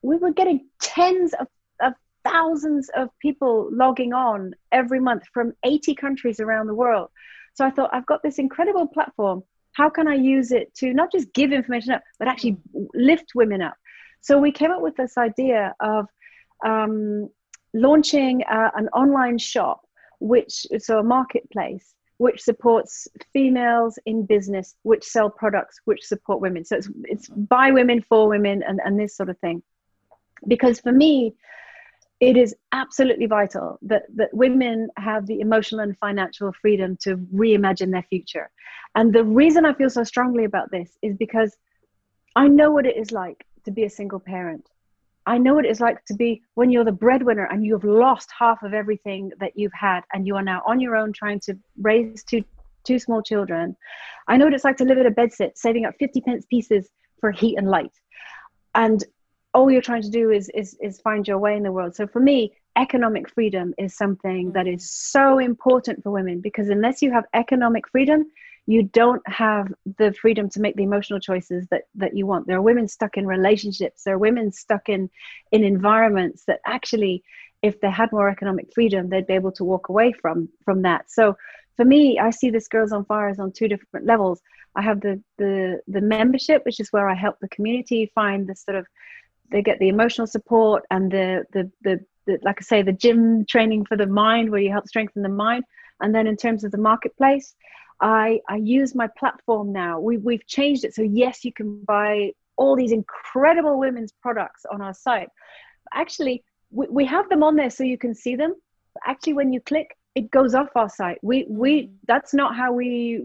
were getting tens of thousands of people logging on every month from 80 countries around the world. So I thought, I've got this incredible platform. How can I use it to not just give information up, but actually lift women up? So we came up with this idea of launching an online shop, so a marketplace, which supports females in business, which sell products, which support women. So it's by women, for women, and this sort of thing. Because for me, it is absolutely vital that women have the emotional and financial freedom to reimagine their future. And the reason I feel so strongly about this is because I know what it is like to be a single parent. I know what it's like to be when you're the breadwinner and you have lost half of everything that you've had, and you are now on your own trying to raise two small children. I know what it's like to live at a bedsit, saving up 50 pence pieces for heat and light, and all you're trying to do is find your way in the world. So for me, economic freedom is something that is so important for women, because unless you have economic freedom, you don't have the freedom to make the emotional choices that you want. There are women stuck in relationships. There are women stuck in environments that actually, if they had more economic freedom, they'd be able to walk away from that. So for me, I see this Girls on Fire as on two different levels. I have the membership, which is where I help the community find the sort of, they get the emotional support and the like I say, the gym training for the mind, where you help strengthen the mind. And then in terms of the marketplace, I use my platform now. We've changed it. So yes, you can buy all these incredible women's products on our site. Actually, we have them on there so you can see them. But actually, when you click, it goes off our site. We that's not how we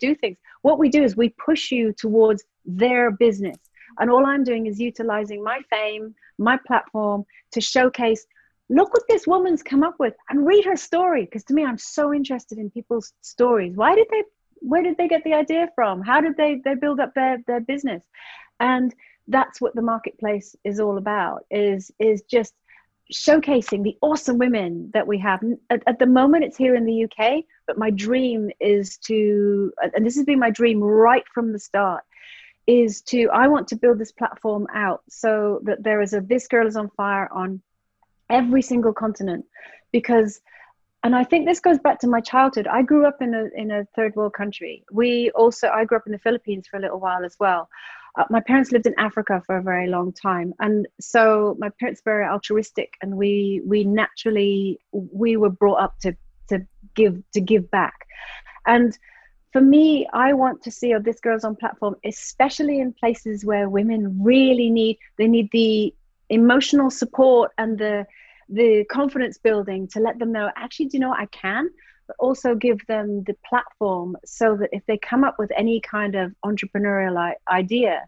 do things. What we do is we push you towards their business. And all I'm doing is utilizing my fame, my platform to showcase, look what this woman's come up with, and read her story. Because to me, I'm so interested in people's stories. Where did they get the idea from? How did they build up their business? And that's what the marketplace is all about, is just showcasing the awesome women that we have. At the moment, it's here in the UK, but my dream is to, and this has been my dream right from the start, I want to build this platform out so that there is a This Girl Is On Fire on every single continent. Because, and I think this goes back to my childhood, I grew up in a third world country. I grew up in the Philippines for a little while as well. My parents lived in Africa for a very long time. And so my parents were very altruistic, and we were brought up to give back. And for me, I want to see This Girls On platform, especially in places where women really need the emotional support and the confidence building to let them know, actually, do you know what, I can, but also give them the platform so that if they come up with any kind of entrepreneurial idea,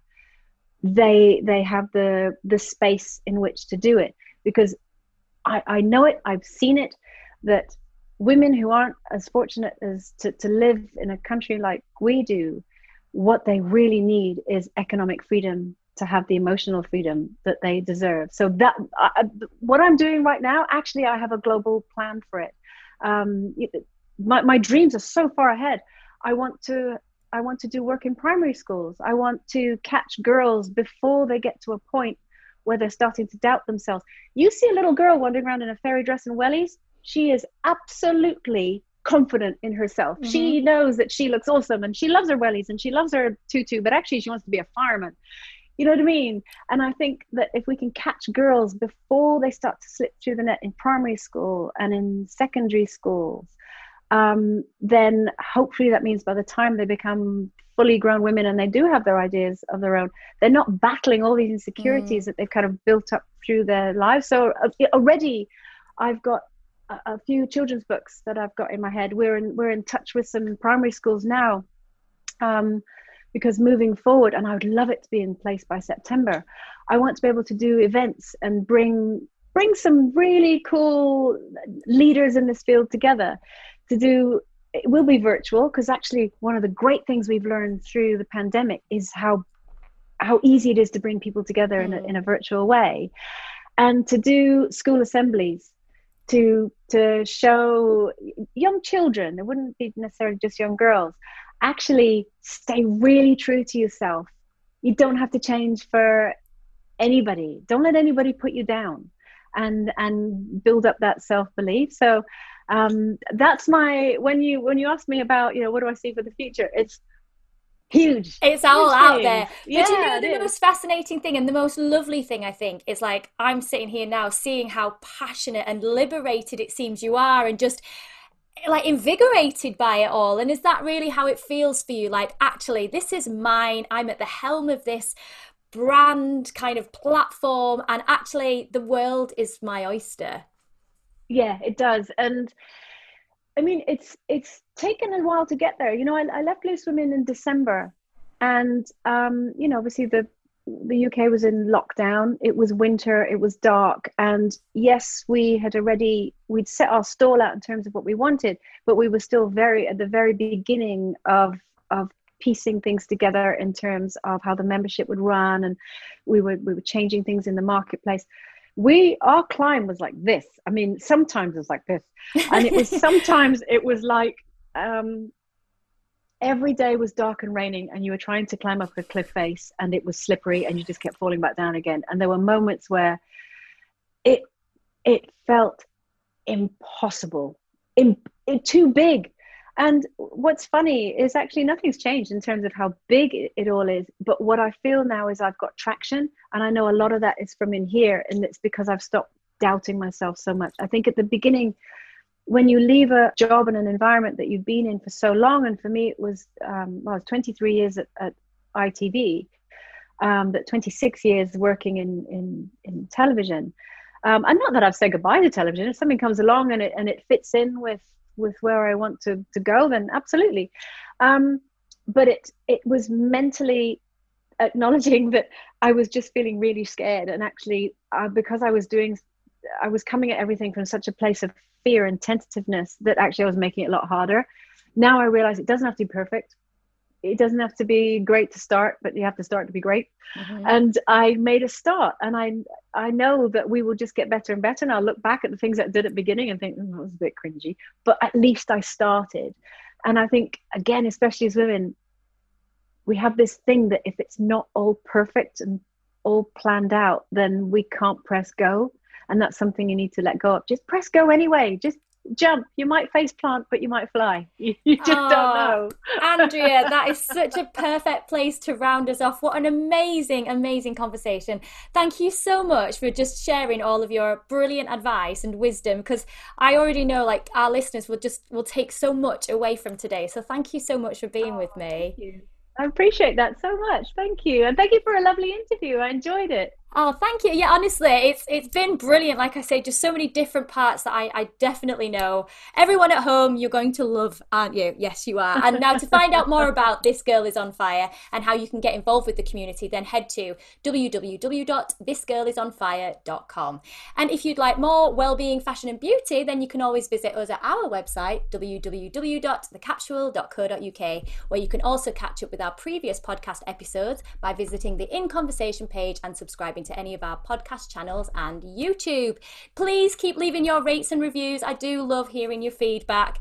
they have the space in which to do it. Because I know it, I've seen it, that women who aren't as fortunate as to live in a country like we do, what they really need is economic freedom to have the emotional freedom that they deserve. So that what I'm doing right now, actually, I have a global plan for it. My dreams are so far ahead. I want to do work in primary schools. I want to catch girls before they get to a point where they're starting to doubt themselves. You see a little girl wandering around in a fairy dress and wellies, she is absolutely confident in herself. Mm-hmm. She knows that she looks awesome, and she loves her wellies, and she loves her tutu, but actually she wants to be a fireman. You know what I mean? And I think that if we can catch girls before they start to slip through the net in primary school and in secondary schools, then hopefully that means by the time they become fully grown women and they do have their ideas of their own, they're not battling all these insecurities that they've kind of built up through their lives. So already I've got a few children's books that I've got in my head. We're in touch with some primary schools now, because moving forward, and I would love it to be in place by September, I want to be able to do events and bring some really cool leaders in this field together to do. It will be virtual, because actually one of the great things we've learned through the pandemic is how easy it is to bring people together in a virtual way, and to do school assemblies to show young children, it wouldn't be necessarily just young girls, actually stay really true to yourself. You don't have to change for anybody. Don't let anybody put you down, and build up that self-belief. So that's my, when you ask me about, what do I see for the future? It's huge. It's all out there. But yeah, the most fascinating thing and the most lovely thing, I think, is like, I'm sitting here now seeing how passionate and liberated it seems you are, and just like invigorated by it all. And is that really how it feels for you? Like, actually, this is mine. I'm at the helm of this brand kind of platform, and actually the world is my oyster. Yeah, it does. And I mean, it's taken a while to get there. I left Loose Women in December, and obviously the UK was in lockdown. It was winter. It was dark. And yes, we'd set our stall out in terms of what we wanted, but we were still at the very beginning of piecing things together in terms of how the membership would run, and we were changing things in the marketplace. Our climb was like this. I mean, sometimes it was like this, and it was sometimes it was like every day was dark and raining and you were trying to climb up a cliff face and it was slippery and you just kept falling back down again. And there were moments where it felt impossible, too big. And what's funny is actually nothing's changed in terms of how big it all is. But what I feel now is I've got traction. And I know a lot of that is from in here. And it's because I've stopped doubting myself so much. I think at the beginning, when you leave a job and an environment that you've been in for so long, and for me, it was, well, I was 23 years at ITV, but 26 years working in television. And not that I've said goodbye to television. If something comes along and it fits in with where I want to go, then absolutely. But it was mentally acknowledging that I was just feeling really scared. And actually, because I was coming at everything from such a place of fear and tentativeness that actually I was making it a lot harder. Now I realize it doesn't have to be perfect. It doesn't have to be great to start, but you have to start to be great. Mm-hmm. And I made a start, and I know that we will just get better and better. And I'll look back at the things that I did at the beginning and think, that was a bit cringy, but at least I started. And I think, again, especially as women, we have this thing that if it's not all perfect and all planned out, then we can't press go. And that's something you need to let go of. Just press go anyway. Just jump. You might face plant, but you might fly. You just don't know. Andrea, that is such a perfect place to round us off. What an amazing, amazing conversation. Thank you so much for just sharing all of your brilliant advice and wisdom, because I already know, like, our listeners will take so much away from today. So thank you so much for being with me. Thank you. I appreciate that so much. Thank you. And thank you for a lovely interview. I enjoyed it. Oh, thank you. Yeah, honestly, it's been brilliant. Like I say, just so many different parts that I definitely know. Everyone at home, you're going to love, aren't you? Yes, you are. And now to find out more about This Girl Is On Fire and how you can get involved with the community, then head to www.thisgirlisonfire.com. And if you'd like more wellbeing, fashion and beauty, then you can always visit us at our website, www.thecapsule.co.uk, where you can also catch up with our previous podcast episodes by visiting the In Conversation page and subscribing to any of our podcast channels and YouTube. Please keep leaving your rates and reviews. I do love hearing your feedback.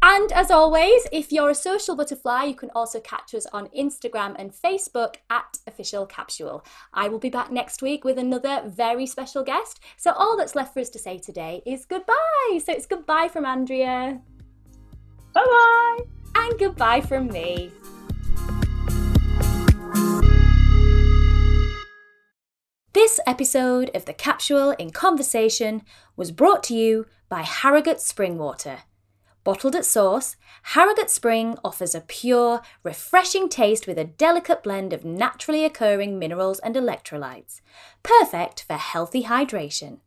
And as always, if you're a social butterfly, you can also catch us on Instagram and Facebook at Official Capsule. I will be back next week with another very special guest. So all that's left for us to say today is goodbye. So it's goodbye from Andrea. Bye-bye. And goodbye from me. This episode of The Capsule in Conversation was brought to you by Harrogate Springwater. Bottled at source, Harrogate Spring offers a pure, refreshing taste with a delicate blend of naturally occurring minerals and electrolytes, perfect for healthy hydration.